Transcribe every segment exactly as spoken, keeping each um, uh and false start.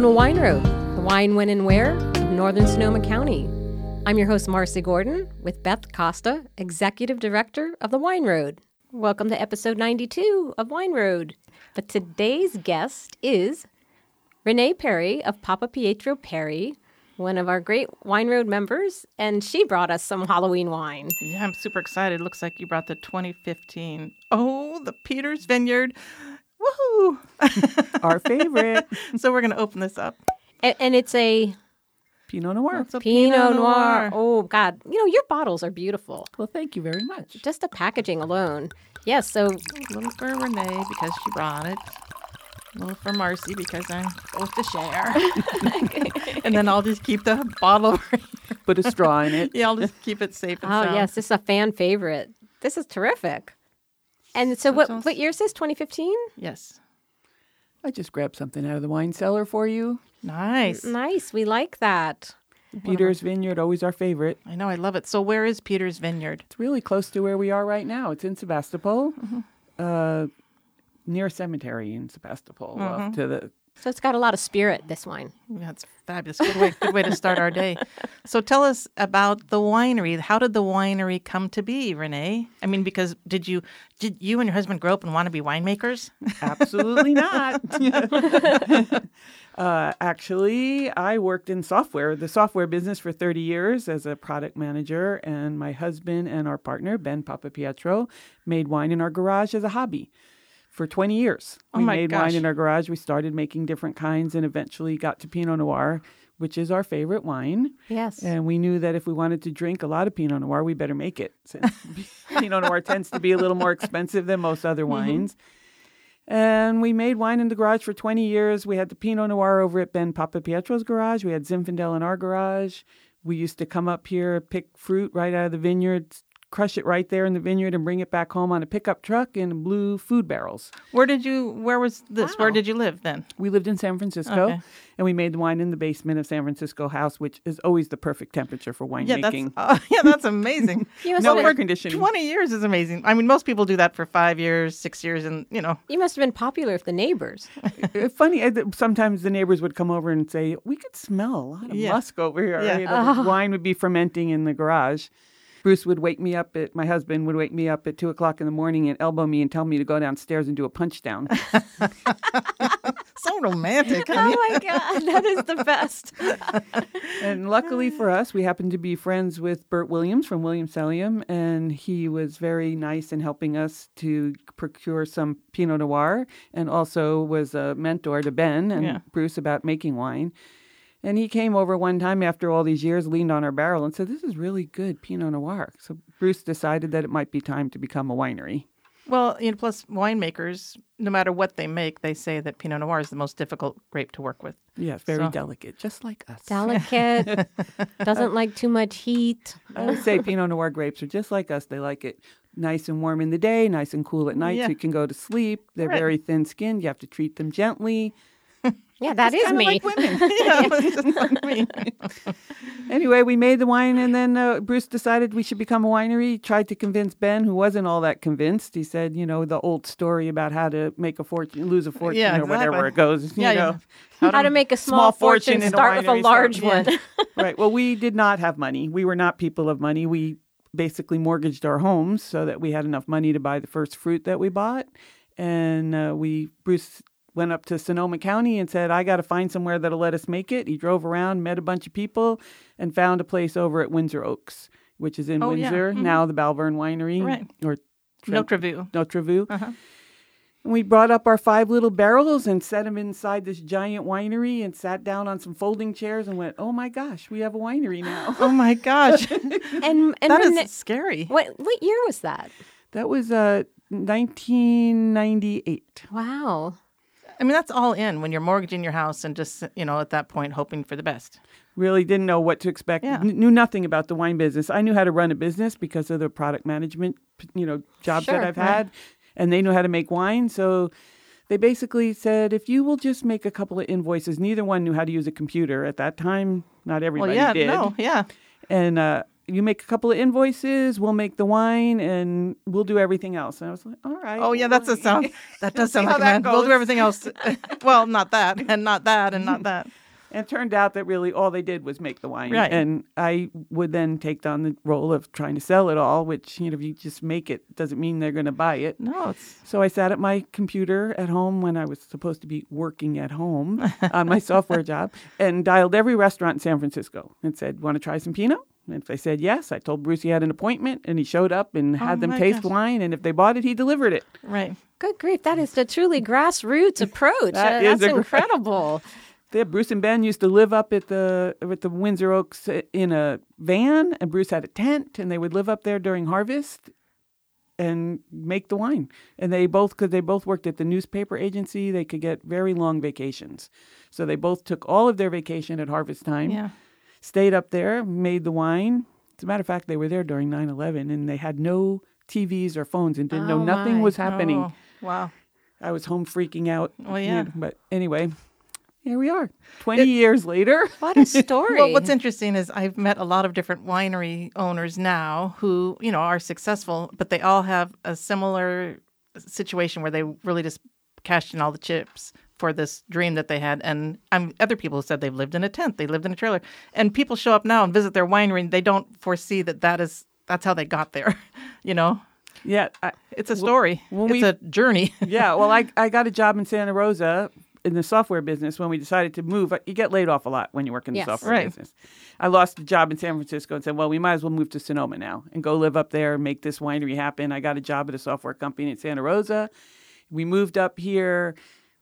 Welcome to Wine Road, the wine, when, and where of northern Sonoma County. I'm your host, Marcy Gordon, with Beth Costa, Executive Director of the Wine Road. Welcome to episode ninety-two of Wine Road. But today's guest is Renee Perry of Papapietro Perry, one of our great Wine Road members, and she brought us some Halloween wine. Yeah, I'm super excited. Looks like you brought the twenty fifteen. Oh, the Peters Vineyard. Woohoo! Our favorite. So we're going to open this up. And, and it's a... Pinot Noir. Pinot, Pinot Noir. Noir. Oh, God. You know, your bottles are beautiful. Well, thank you very much. Just the packaging alone. Yes, yeah, so... A little for Renee because she brought it. A little for Marcy because I'm supposed to share. And then I'll just keep the bottle. Put a straw in it. Yeah, I'll just keep it safe and oh, sound. Yes, this is a fan favorite. This is terrific. And so, so what sounds... what year is this, twenty fifteen? Yes. I just grabbed something out of the wine cellar for you. Nice. Nice. We like that. Peters Vineyard, always our favorite. I know. I love it. So where is Peters Vineyard? It's really close to where we are right now. It's in Sebastopol, mm-hmm. uh, near a cemetery in Sebastopol. Mm-hmm. Off to the... So it's got a lot of spirit, this wine. Yeah, it's fabulous. Good way, good way to start our day. So tell us about the winery. How did the winery come to be, Renee? I mean, because did you did you and your husband grow up and want to be winemakers? Absolutely not. uh, actually, I worked in software, the software business for thirty years as a product manager. And my husband and our partner, Ben Papapietro, made wine in our garage as a hobby. For twenty years, we oh my made gosh. wine in our garage. We started making different kinds and eventually got to Pinot Noir, which is our favorite wine. Yes. And we knew that if we wanted to drink a lot of Pinot Noir, we better make it, since Pinot Noir tends to be a little more expensive than most other wines. Mm-hmm. And we made wine in the garage for twenty years. We had the Pinot Noir over at Ben Papapietro's garage. We had Zinfandel in our garage. We used to come up here, pick fruit right out of the vineyards, crush it right there in the vineyard and bring it back home on a pickup truck in blue food barrels. Where did you, where was this? Wow. Where did you live then? We lived in San Francisco, okay. And we made the wine in the basement of San Francisco house, which is always the perfect temperature for winemaking. Yeah, uh, yeah, that's amazing. No air conditioning. twenty years is amazing. I mean, most people do that for five years, six years, and you know. You must have been popular with the neighbors. Funny, sometimes the neighbors would come over and say, we could smell a lot of yeah. musk over here. Yeah. You know, oh. The wine would be fermenting in the garage. Bruce would wake me up at, my husband would wake me up at two o'clock in the morning and elbow me and tell me to go downstairs and do a punch down. So romantic. Oh, my God. That is the best. And luckily for us, we happened to be friends with Bert Williams from William Selyem, and he was very nice in helping us to procure some Pinot Noir and also was a mentor to Ben and yeah. Bruce about making wine. And he came over one time after all these years, leaned on our barrel and said, this is really good Pinot Noir. So Bruce decided that it might be time to become a winery. Well, and plus winemakers, no matter what they make, they say that Pinot Noir is the most difficult grape to work with. Yeah, very so. delicate, just like us. Delicate, doesn't like too much heat. I would say Pinot Noir grapes are just like us. They like it nice and warm in the day, nice and cool at night yeah. so you can go to sleep. They're right. very thin-skinned. You have to treat them gently. Yeah, that it's is me. Like women. Yeah, it's like me. Anyway, we made the wine, and then uh, Bruce decided we should become a winery. He tried to convince Ben, who wasn't all that convinced. He said, you know, the old story about how to make a fortune, lose a fortune, yeah, or exactly. whatever it goes. You yeah, know, yeah. How, to, how to make a small, small fortune, fortune start a with a large start. one. Yeah. Right. Well, we did not have money. We were not people of money. We basically mortgaged our homes so that we had enough money to buy the first fruit that we bought, and uh, we Bruce. went up to Sonoma County and said, I got to find somewhere that'll let us make it. He drove around, met a bunch of people, and found a place over at Windsor Oaks, which is in oh, Windsor, yeah. mm-hmm. now the Balvern Winery. Right. Or Tre- Notre Vue. Notre Vue. Uh-huh. And we brought up our five little barrels and set them inside this giant winery and sat down on some folding chairs and went, oh, my gosh, we have a winery now. Oh, my gosh. and, and That is the, scary. What, what year was that? That was uh, nineteen ninety-eight. Wow. I mean, that's all in when you're mortgaging your house and just, you know, at that point, hoping for the best. Really didn't know what to expect. Yeah. N- knew nothing about the wine business. I knew how to run a business because of the product management, you know, jobs sure, that I've right. had. And they knew how to make wine. So they basically said, if you will just make a couple of invoices, neither one knew how to use a computer at that time. Not everybody well, yeah, did. No, yeah. And uh, you make a couple of invoices, we'll make the wine, and we'll do everything else. And I was like, all right. Oh, yeah, that's a sound. That does sound like a man. Goes. We'll do everything else. Well, not that, and not that, and not that. And it turned out that really all they did was make the wine. Right. And I would then take on the role of trying to sell it all, which, you know, if you just make it, doesn't mean they're going to buy it. No. It's... So I sat at my computer at home when I was supposed to be working at home on my software job and dialed every restaurant in San Francisco and said, want to try some Pinot? And if they said yes, I told Bruce he had an appointment, and he showed up and had oh them taste gosh. wine. And if they bought it, he delivered it. Right. Good grief. That is a truly grassroots approach. that uh, is that's incredible. Gra- Yeah, Bruce and Ben used to live up at the at the Windsor Oaks in a van, and Bruce had a tent, and they would live up there during harvest and make the wine. And they both, because they both worked at the newspaper agency, they could get very long vacations. So they both took all of their vacation at harvest time, yeah. stayed up there, made the wine. As a matter of fact, they were there during nine eleven, and they had no T Vs or phones and didn't oh know nothing my. was happening. Oh, wow. I was home freaking out. Well, yeah. You know, but anyway... Here we are, twenty it, years later. What a story. Well, what's interesting is I've met a lot of different winery owners now who, you know, are successful, but they all have a similar situation where they really just cashed in all the chips for this dream that they had. And um, other people who said they've lived in a tent, they lived in a trailer. And people show up now and visit their winery, and they don't foresee that, that is, that's how they got there, you know? Yeah. I, it's a story. When we, it's a journey. Yeah. Well, I, I got a job in Santa Rosa in the software business. When we decided to move, you get laid off a lot when you work in the yes, software right. business. I lost a job in San Francisco and said, well, we might as well move to Sonoma now and go live up there and make this winery happen. I got a job at a software company in Santa Rosa. We moved up here.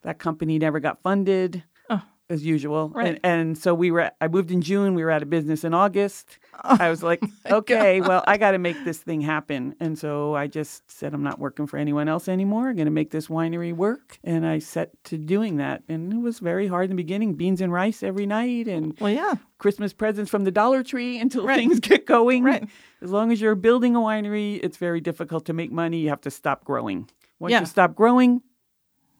That company never got funded oh. as usual. Right. And, and so we were, I moved in June. We were out of business in August. Oh, I was like, okay, God. well, I got to make this thing happen. And so I just said, I'm not working for anyone else anymore. I'm going to make this winery work. And I set to doing that. And it was very hard in the beginning, beans and rice every night. And well, yeah. Christmas presents from the Dollar Tree until right. things get going. Right. As long as you're building a winery, it's very difficult to make money. You have to stop growing. Once yeah. you stop growing,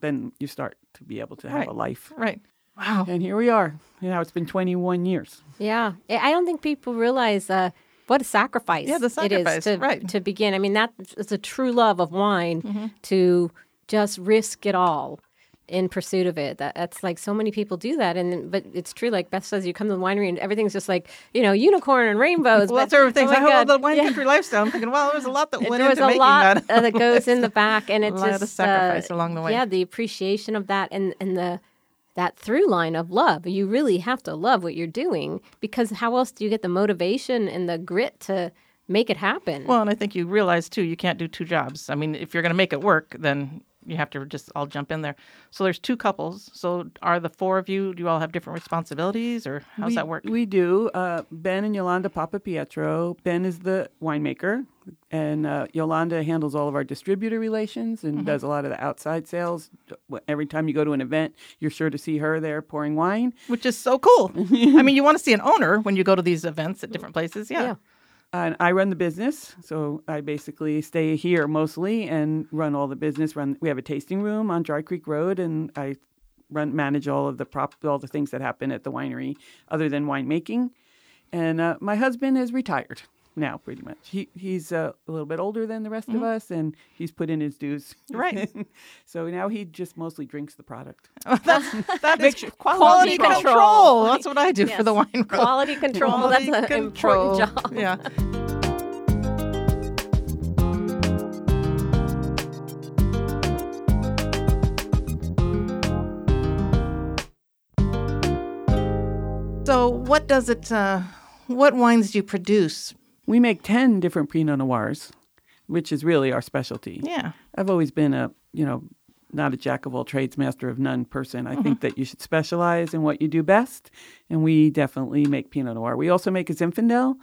then you start to be able to have right. a life. Right. Wow. And here we are. You know, it's been twenty-one years. Yeah. I don't think people realize uh, what a sacrifice, yeah, the sacrifice it is to, right. to begin. I mean, that is a true love of wine mm-hmm. to just risk it all in pursuit of it. That, that's like so many people do that. And but it's true. Like Beth says, you come to the winery and everythinging's just like, you know, unicorn and rainbows. Well, but, that's sort of things. Oh I hold the wine yeah. country lifestyle. I'm thinking, wow, there's a lot that went into making that. There was a lot that goes in the back. And it just a lot just, of sacrifice uh, along the way. Yeah, the appreciation of that and, and the... that through line of love. You really have to love what you're doing, because how else do you get the motivation and the grit to make it happen? Well, and I think you realize, too, you can't do two jobs. I mean, if you're going to make it work, then you have to just all jump in there. So there's two couples. So are the four of you, do you all have different responsibilities, or how does that work? We do. Uh, Ben and Yolanda Papapietro. Ben is the winemaker, and uh, Yolanda handles all of our distributor relations and mm-hmm. does a lot of the outside sales. Every time you go to an event, you're sure to see her there pouring wine. Which is so cool. I mean, you want to see an owner when you go to these events at different places. Yeah. yeah. And I run the business, so I basically stay here mostly and run all the business. Run we have a tasting room on Dry Creek Road, and I run manage all of the prop, all the things that happen at the winery, other than winemaking. And uh, my husband is retired now, pretty much. He he's uh, a little bit older than the rest mm-hmm. of us, and he's put in his dues. Right. So now he just mostly drinks the product. Oh, that's, that makes quality, quality control. control. That's what I do yes. for the wine. Road. Quality control. Quality that's an important job. Yeah. So what does it? Uh, what wines do you produce? We make ten different Pinot Noirs, which is really our specialty. Yeah. I've always been a, you know, not a jack of all trades, master of none person. I mm-hmm. think that you should specialize in what you do best, and we definitely make Pinot Noir. We also make a Zinfandel,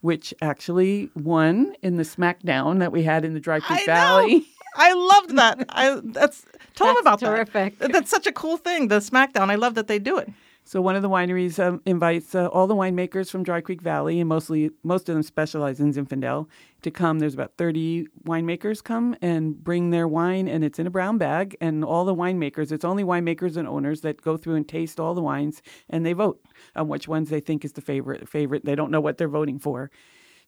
which actually won in the smackdown that we had in the Dry Creek I Valley. Know. I loved that. I that's tell that's them about terrific. that. That's such a cool thing, the smackdown. I love that they do it. So one of the wineries um, invites uh, all the winemakers from Dry Creek Valley, and mostly most of them specialize in Zinfandel, to come. There's about thirty winemakers come and bring their wine, and it's in a brown bag. And all the winemakers, it's only winemakers and owners that go through and taste all the wines, and they vote on which ones they think is the favorite. favorite. They don't know what they're voting for.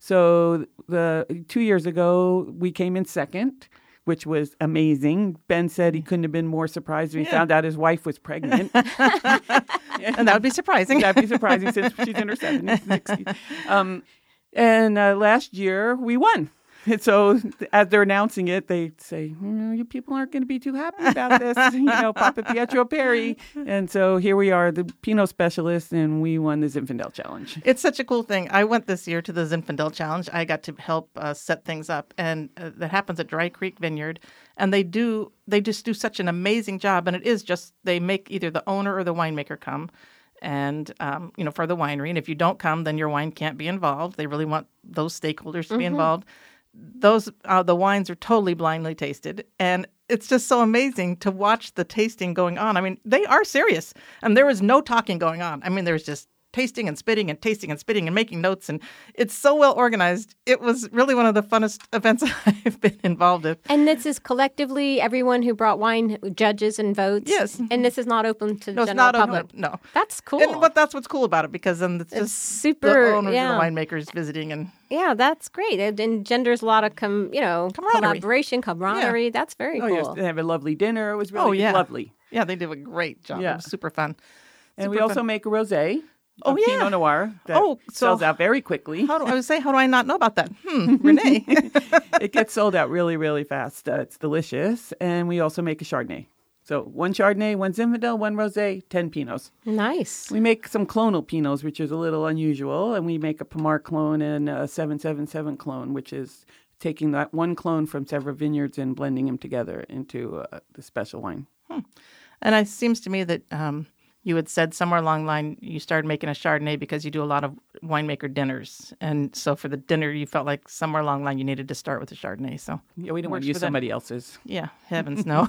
So the two years ago, we came in second, which was amazing. Ben said he couldn't have been more surprised when he yeah. found out his wife was pregnant. And that would be surprising. That would be surprising since she's in her seventies, sixties. Um, and uh, last year, we won. And so as they're announcing it, they say, mm, you people aren't going to be too happy about this, you know, Papapietro Perry. And so here we are, the Pinot Specialist, and we won the Zinfandel Challenge. It's such a cool thing. I went this year to the Zinfandel Challenge. I got to help uh, set things up. And uh, that happens at Dry Creek Vineyard. And they do, they just do such an amazing job. And it is just, they make either the owner or the winemaker come. And, um, you know, for the winery. And if you don't come, then your wine can't be involved. They really want those stakeholders to mm-hmm. be involved. Those uh, the wines are totally blindly tasted, and it's just so amazing to watch the tasting going on. I mean, they are serious, and there was no talking going on. I mean, there was just tasting and spitting and tasting and spitting and making notes, and it's so well organized. It was really one of the funnest events I've been involved in. And this is collectively everyone who brought wine, judges and votes. Yes. And this is not open to no, the general public. Open, no, that's cool. And, but that's what's cool about it, because then it's, it's just super, the owners yeah. and the winemakers visiting and. Yeah, that's great. It engenders a lot of, com, you know, camaraderie. collaboration, camaraderie. Yeah. That's very oh, cool. Yes. They have a lovely dinner. It was really oh, yeah. lovely. Yeah, they did a great job. Yeah. It was super fun. And super we also fun. make a rosé. Oh, yeah. Pinot Noir that oh, so sells out very quickly. How do I would say, how do I not know about that? Hmm, Renee. It gets sold out really, really fast. Uh, it's delicious. And we also make a Chardonnay. So one Chardonnay, one Zinfandel, one Rosé, ten Pinots. Nice. We make some clonal Pinots, which is a little unusual, and we make a Pamar clone and a seven seven seven clone, which is taking that one clone from several vineyards and blending them together into uh, the special wine. Hmm. And it seems to me that um, you had said somewhere along the line you started making a Chardonnay because you do a lot of winemaker dinners. And so for the dinner, you felt like somewhere along the line you needed to start with a Chardonnay. So yeah, we didn't want to use somebody else's. Yeah, heavens no.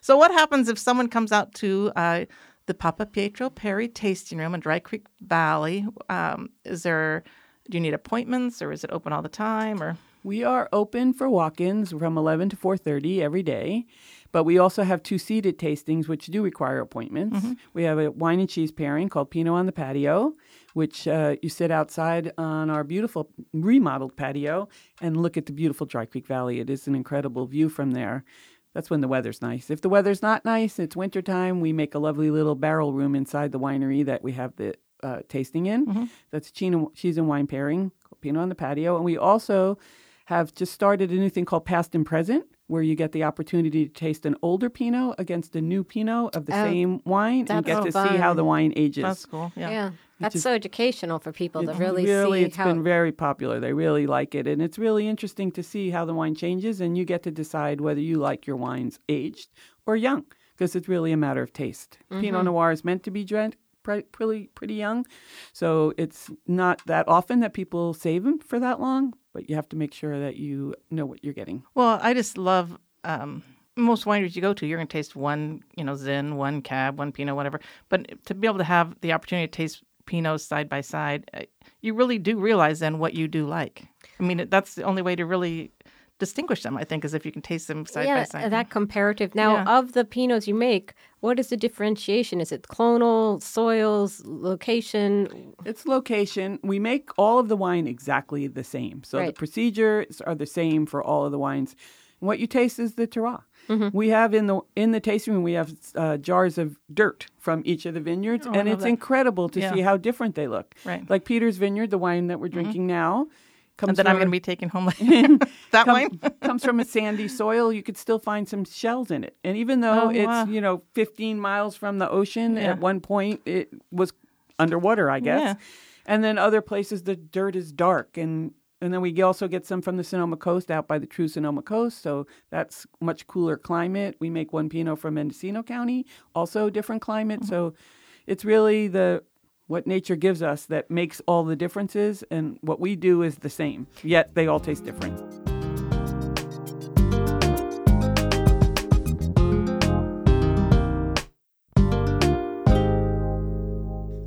So what happens if someone comes out to uh, the Papapietro Perry Tasting Room in Dry Creek Valley? Um, is there, do you need appointments, or is it open all the time? Or we are open for walk-ins from eleven to four thirty every day, but we also have two seated tastings, which do require appointments. Mm-hmm. We have a wine and cheese pairing called Pinot on the Patio, which uh, you sit outside on our beautiful remodeled patio and look at the beautiful Dry Creek Valley. It is an incredible view from there. That's when the weather's nice. If the weather's not nice, it's wintertime, we make a lovely little barrel room inside the winery that we have the uh, tasting in. Mm-hmm. That's cheese and wine pairing, Pinot on the Patio. And we also have just started a new thing called Past and Present, where you get the opportunity to taste an older Pinot against a new Pinot of the oh, same wine and get so to fun. see how the wine ages. That's cool. Yeah. yeah. That's just so educational for people to really, really see it's how... It's been very popular. They really like it. And it's really interesting to see how the wine changes, and you get to decide whether you like your wines aged or young, because it's really a matter of taste. Mm-hmm. Pinot Noir is meant to be drank pretty, pretty young, so it's not that often that people save them for that long, but you have to make sure that you know what you're getting. Well, I just love... Um... Most wineries you go to, you're going to taste one, you know, Zin, one Cab, one Pinot, whatever. But to be able to have the opportunity to taste Pinots side by side, you really do realize then what you do like. I mean, that's the only way to really distinguish them, I think, is if you can taste them side yeah, by side. Yeah, that comparative. Now, yeah. of the Pinots you make, what is the differentiation? Is it clonal, soils, location? It's location. We make all of the wine exactly the same. So right. the procedures are the same for all of the wines. What you taste is the terroir. Mm-hmm. We have in the in the tasting room, we have uh, jars of dirt from each of the vineyards, oh, and it's that. incredible to yeah. see how different they look. Right. Like Peters Vineyard, the wine that we're drinking mm-hmm. now, comes and then from, I'm going to be taking home later. that come, wine comes from a sandy soil. You could still find some shells in it, and even though oh, it's wow. you know fifteen miles from the ocean, yeah. at one point it was underwater, I guess, yeah. and then other places the dirt is dark and. And then we also get some from the Sonoma Coast, out by the true Sonoma Coast, so that's much cooler climate. We make one Pinot from Mendocino County, also different climate. Mm-hmm. So it's really the what nature gives us that makes all the differences, and what we do is the same, yet they all taste different.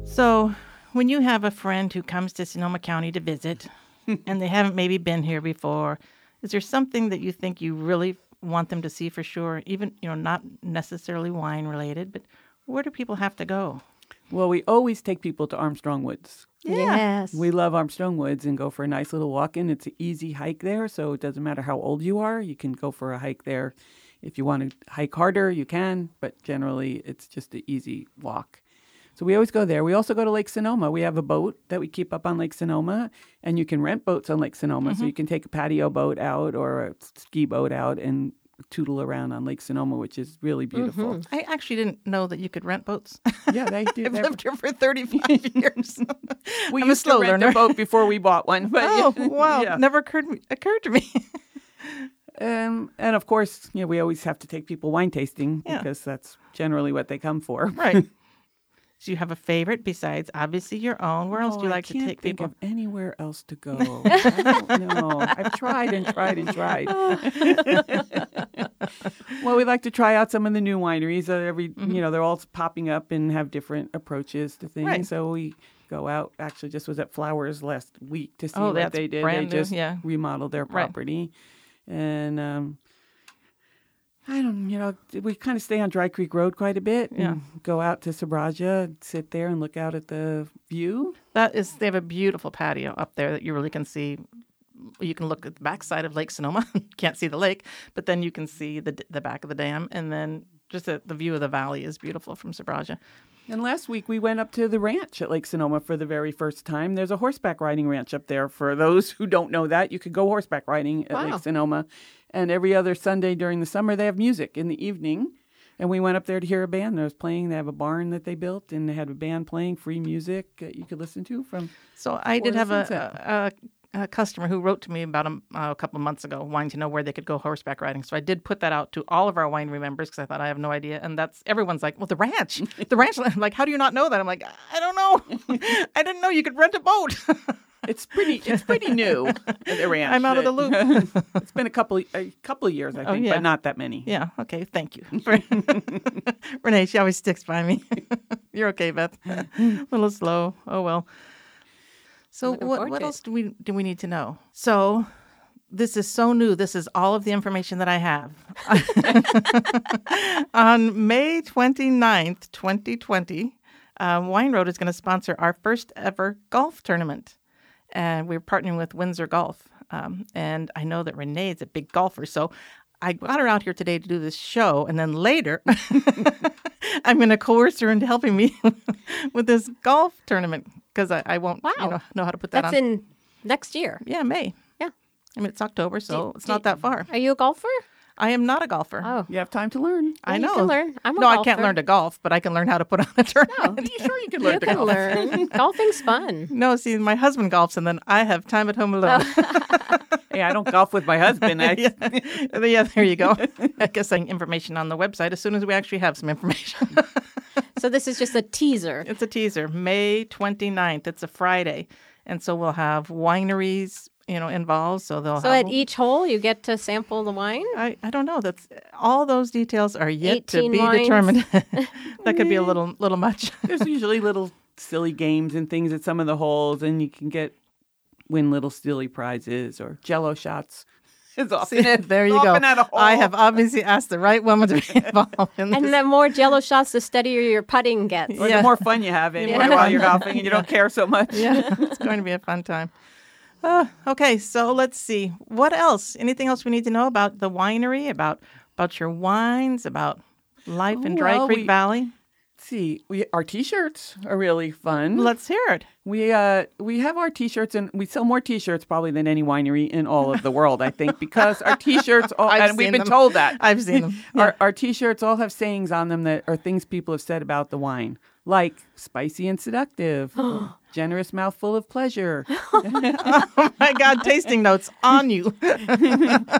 So when you have a friend who comes to Sonoma County to visit... and they haven't maybe been here before, is there something that you think you really want them to see for sure? Even, you know, not necessarily wine related, but where do people have to go? Well, we always take people to Armstrong Woods. Yeah. Yes. We love Armstrong Woods and go for a nice little walk in. It's an easy hike there, so it doesn't matter how old you are. You can go for a hike there. If you want to hike harder, you can, but generally it's just an easy walk. So we always go there. We also go to Lake Sonoma. We have a boat that we keep up on Lake Sonoma, and you can rent boats on Lake Sonoma. Mm-hmm. So you can take a patio boat out or a ski boat out and tootle around on Lake Sonoma, which is really beautiful. Mm-hmm. I actually didn't know that you could rent boats. Yeah, they do. I've lived here for thirty-five years. we I'm used a slow to rent learner. a boat before we bought one. But oh, yeah. wow. Yeah. Never occurred, occurred to me. Um, and, of course, you know, we always have to take people wine tasting yeah. because that's generally what they come for. Right. Do you have a favorite besides, obviously, your own? Where else oh, do you like to take people? I can't think of anywhere else to go. I don't know. I've tried and tried and tried. Well, we like to try out some of the new wineries. Every, mm-hmm. You know, they're all popping up and have different approaches to things. Right. So we go out. Actually, just was at Flowers last week to see oh, what they did. Brand they new. just yeah. remodeled their property. Right. And... um I don't, you know, we kind of stay on Dry Creek Road quite a bit and yeah. go out to Subraja, sit there and look out at the view. That is, they have a beautiful patio up there that you really can see. You can look at the backside of Lake Sonoma. Can't see the lake, but then you can see the the back of the dam. And then just the, the view of the valley is beautiful from Subraja. And last week we went up to the ranch at Lake Sonoma for the very first time. There's a horseback riding ranch up there. For those who don't know that, you could go horseback riding at wow. Lake Sonoma. And every other Sunday during the summer, they have music in the evening. And we went up there to hear a band that was playing. They have a barn that they built, and they had a band playing free music that you could listen to from. So I did have a, a, a customer who wrote to me about a, a couple of months ago wanting to know where they could go horseback riding. So I did put that out to all of our winery members because I thought I have no idea. And that's everyone's like, well, the ranch. The ranch. I'm like, how do you not know that? I'm like, I don't know. I didn't know you could rent a boat. It's pretty. It's pretty new. At the ranch. I'm out of the loop. It's been a couple, a couple of years, I think, oh, yeah. but not that many. Yeah. Okay. Thank you, Renee. She always sticks by me. You're okay, Beth. A little slow. Oh well. So what? What else do we do? We need to know. So. This is so new. This is all of the information that I have. On May twenty-ninth, twenty twenty, um, Wine Road is going to sponsor our first ever golf tournament. And we're partnering with Windsor Golf. Um, and I know that Renee is a big golfer. So I got her out here today to do this show. And then later, I'm going to coerce her into helping me with this golf tournament because I, I won't wow. you know, know how to put that That's on. That's in next year. Yeah, May. Yeah. I mean, it's October, so do, it's do, not that far. Are you a golfer? I am not a golfer. Oh. You have time to learn. You I know. You can learn. I'm a no, golfer. I can't learn to golf, but I can learn how to put on a tournament. No, you sure you can learn you to can golf. Learn. Golfing's fun. No, see, my husband golfs, and then I have time at home alone. Oh. Hey, I don't golf with my husband. I... yeah. yeah, there you go. I guess I'm information on the website as soon as we actually have some information. So this is just a teaser. It's a teaser. May twenty-ninth. It's a Friday. And so we'll have wineries, you know, involved. So they'll So have, at each hole you get to sample the wine? I, I don't know. That's all those details are yet to be wines. Determined. That could be a little little much. There's usually little silly games and things at some of the holes, and you can get win little silly prizes or jello shots. It's often See, there you often go. At a hole. I have obviously asked the right woman to be involved in this. And the more jello shots, the steadier your putting gets. Or yeah. the more fun you have anyway yeah. while you're golfing and you don't care so much. Yeah, it's going to be a fun time. Uh, okay, so let's see. What else? Anything else we need to know about the winery, about about your wines, about life Ooh, in Dry well, Creek we, Valley? Let's see, we, our T-shirts are really fun. Let's hear it. We uh, we have our T-shirts, and we sell more T-shirts probably than any winery in all of the world, I think, because our T-shirts, all, and we've been them. told that. I've seen them. Yeah. Our, our T-shirts all have sayings on them that are things people have said about the wine, like spicy and seductive. Generous mouthful of pleasure. Oh, my God. Tasting notes on you.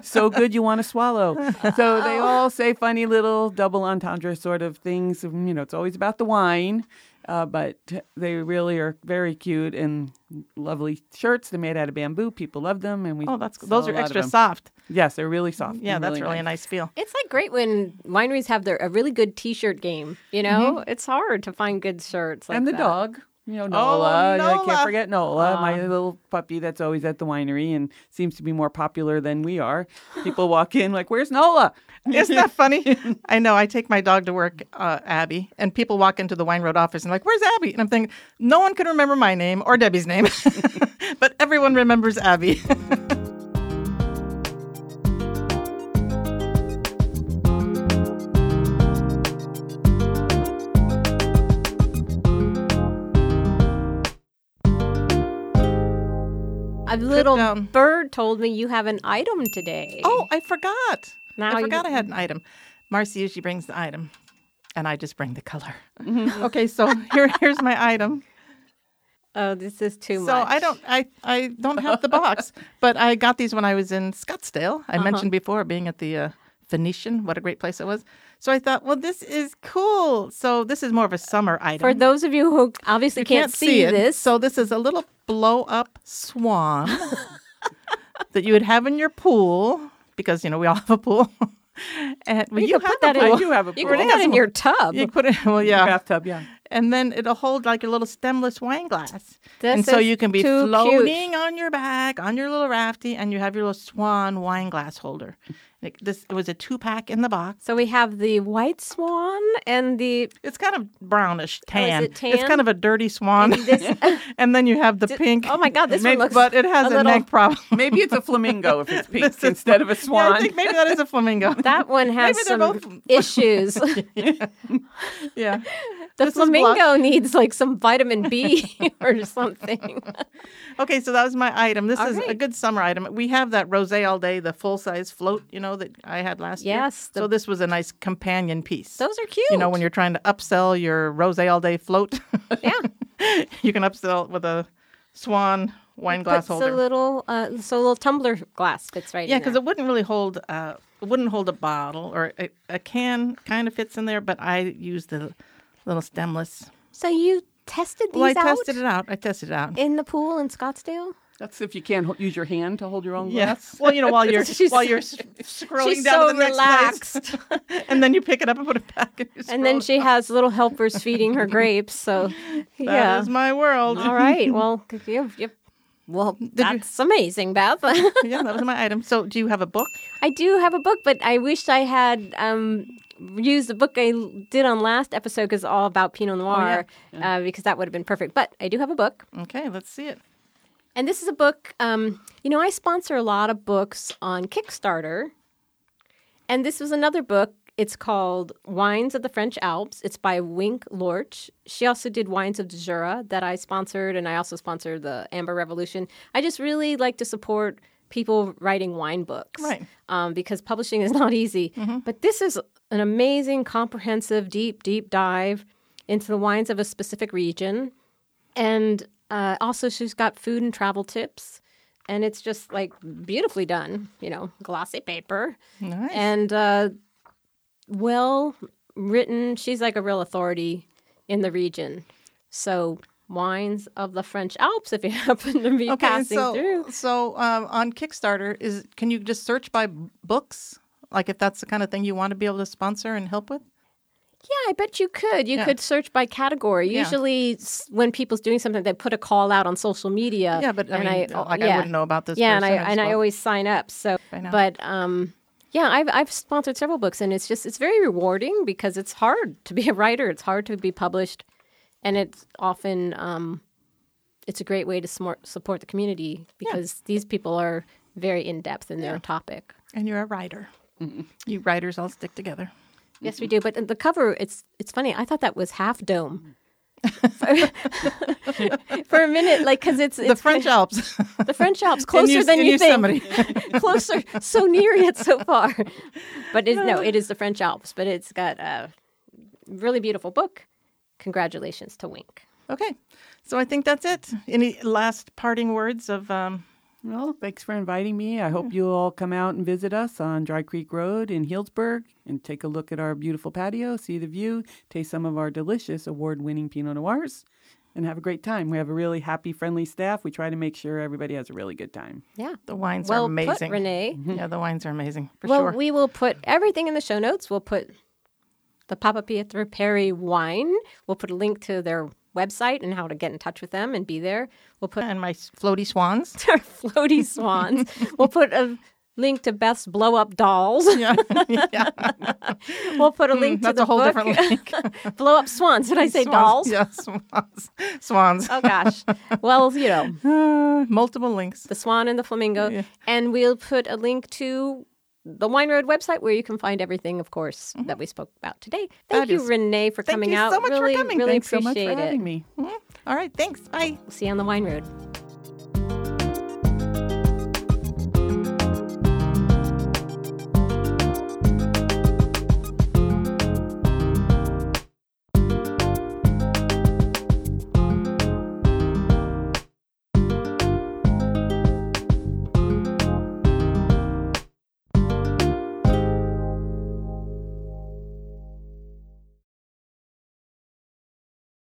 So good you want to swallow. So they all say funny little double entendre sort of things. You know, it's always about the wine, uh, but they really are very cute and lovely shirts. They're made out of bamboo. People love them. and we Oh, that's cool. Those are extra soft. Yes, they're really soft. Yeah, that's really, really nice. a nice feel. It's like great when wineries have their a really good T-shirt game. You know, mm-hmm. It's hard to find good shirts like that. And the dog. You know, Nola. Oh, Nola. I can't forget Nola, uh, my little puppy that's always at the winery and seems to be more popular than we are. People walk in like, where's Nola? Isn't that funny? I know. I take my dog to work, uh, Abby, and people walk into the Wine Road office and like, where's Abby? And I'm thinking, no one can remember my name or Debbie's name, but everyone remembers Abby. A little um, bird told me you have an item today. Oh, I forgot. Now I forgot you... I had an item. Marcy usually brings the item, and I just bring the color. Mm-hmm. Okay, so here, here's my item. Oh, this is too so much. So I don't, I, I don't have the box, but I got these when I was in Scottsdale. I uh-huh. mentioned before being at the uh, Phoenician. What a great place it was. So I thought, well, this is cool. So this is more of a summer item. For those of you who obviously you can't, can't see, see it, this. So this is a little blow-up swan that you would have in your pool because, you know, we all have a pool. And well, you, you can put that in. I do have a pool. You can put that in your tub. You put it well, yeah. Your bathtub, yeah. And then it'll hold like a little stemless wine glass. This and so you can be floating cute. on your back, on your little rafty, and you have your little swan wine glass holder. Like this, it was a two-pack in the box. So we have the white swan and the... It's kind of brownish tan. Oh, is it tan? It's kind of a dirty swan. And, this... and then you have the Did... pink. Oh, my God, this maybe, one looks But it has a, a little... neck problem. Maybe it's a flamingo if it's pink is... instead of a swan. Yeah, I think maybe that is a flamingo. That one has maybe some both... issues. yeah. yeah. The this flamingo... Bingo needs like some vitamin B or something. Okay, so that was my item. This all is right. a good summer item. We have that Rosé All Day, the full-size float, you know, that I had last yes, year. Yes. The... So this was a nice companion piece. Those are cute. You know, when you're trying to upsell your Rosé All Day float. Yeah. You can upsell it with a swan wine glass holder. It's a little, uh, so a little tumbler glass fits right yeah, in there. Yeah, because it wouldn't really hold, uh, it wouldn't hold a bottle or a, a can kind of fits in there, but I use the... little stemless. So you tested these out? Well, I out? tested it out. I tested it out. In the pool in Scottsdale? That's if you can't ho- use your hand to hold your own glass. Yes. Well, you know, while you're while you're s- scrolling she's down so to the relaxed. next place. And then you pick it up and put it back. And, you and then she has little helpers feeding her grapes. So that yeah. is my world. All right. Well, you, you, well that's you... amazing, Beth. Yeah, that was my item. So do you have a book? I do have a book, but I wish I had... Um, Use the book I did on last episode because all about Pinot Noir, oh, yeah. Yeah. Uh, because that would have been perfect. But I do have a book. Okay, let's see it. And this is a book, um, you know, I sponsor a lot of books on Kickstarter. And this was another book. It's called Wines of the French Alps. It's by Wink Lorch. She also did Wines of de Jura that I sponsored, and I also sponsored the Amber Revolution. I just really like to support people writing wine books, right? Um, because publishing is not easy. Mm-hmm. But this is an amazing, comprehensive, deep, deep dive into the wines of a specific region. And uh, also she's got food and travel tips. And it's just, like, beautifully done, you know, glossy paper. Nice. And uh, well written. She's like a real authority in the region. So... Wines of the French Alps, if you happen to be okay, passing so, through. So um, on Kickstarter, is can you just search by books? Like if that's the kind of thing you want to be able to sponsor and help with? Yeah, I bet you could. You yeah. could search by category. Yeah. Usually when people's doing something, they put a call out on social media. Yeah, but I, and mean, I, like, yeah. I wouldn't know about this. Yeah, and, I, and I always sign up. So, But um, yeah, I've, I've sponsored several books, and it's just it's very rewarding because it's hard to be a writer. It's hard to be published. And it's often, um, it's a great way to smart, support the community because yeah. these people are very in-depth in yeah. their topic. And you're a writer. Mm-mm. You writers all stick together. Yes, mm-hmm. we do. But the cover, it's it's funny. I thought that was half dome. For a minute, like, because it's, it's... The French Alps. The French Alps, closer you, than you Yosemite. think. Closer, so near yet so far. But it's, no, it is the French Alps. But it's got a really beautiful book. Congratulations to Wink. Okay. So I think that's it. Any last parting words of... Um... Well, thanks for inviting me. I hope you'll all come out and visit us on Dry Creek Road in Healdsburg and take a look at our beautiful patio, see the view, taste some of our delicious award-winning Pinot Noirs, and have a great time. We have a really happy, friendly staff. We try to make sure everybody has a really good time. Yeah. The wines well are amazing. Well put, Renee. Mm-hmm. Yeah, the wines are amazing, for well, sure. Well, we will put everything in the show notes. We'll put... the Papapietro Perry wine. We'll put a link to their website and how to get in touch with them and be there. We'll put and my floaty swans. floaty swans. We'll put a link to Beth's blow up dolls. Yeah. Yeah. We'll put a link mm, to that's the a whole book. Different link. Blow up swans. Did I say swans. Dolls? Yeah, swans. Swans. Oh gosh. Well, you know, uh, multiple links. The swan and the flamingo, yeah. And we'll put a link to the Wine Road website where you can find everything, of course, mm-hmm. that we spoke about today. Thank that you, is, Renee, for coming out. Thank you so out. Much really, for coming. Really thanks appreciate so much for it. Having me. Mm-hmm. All right. Thanks. Bye. We'll see you on the Wine Road.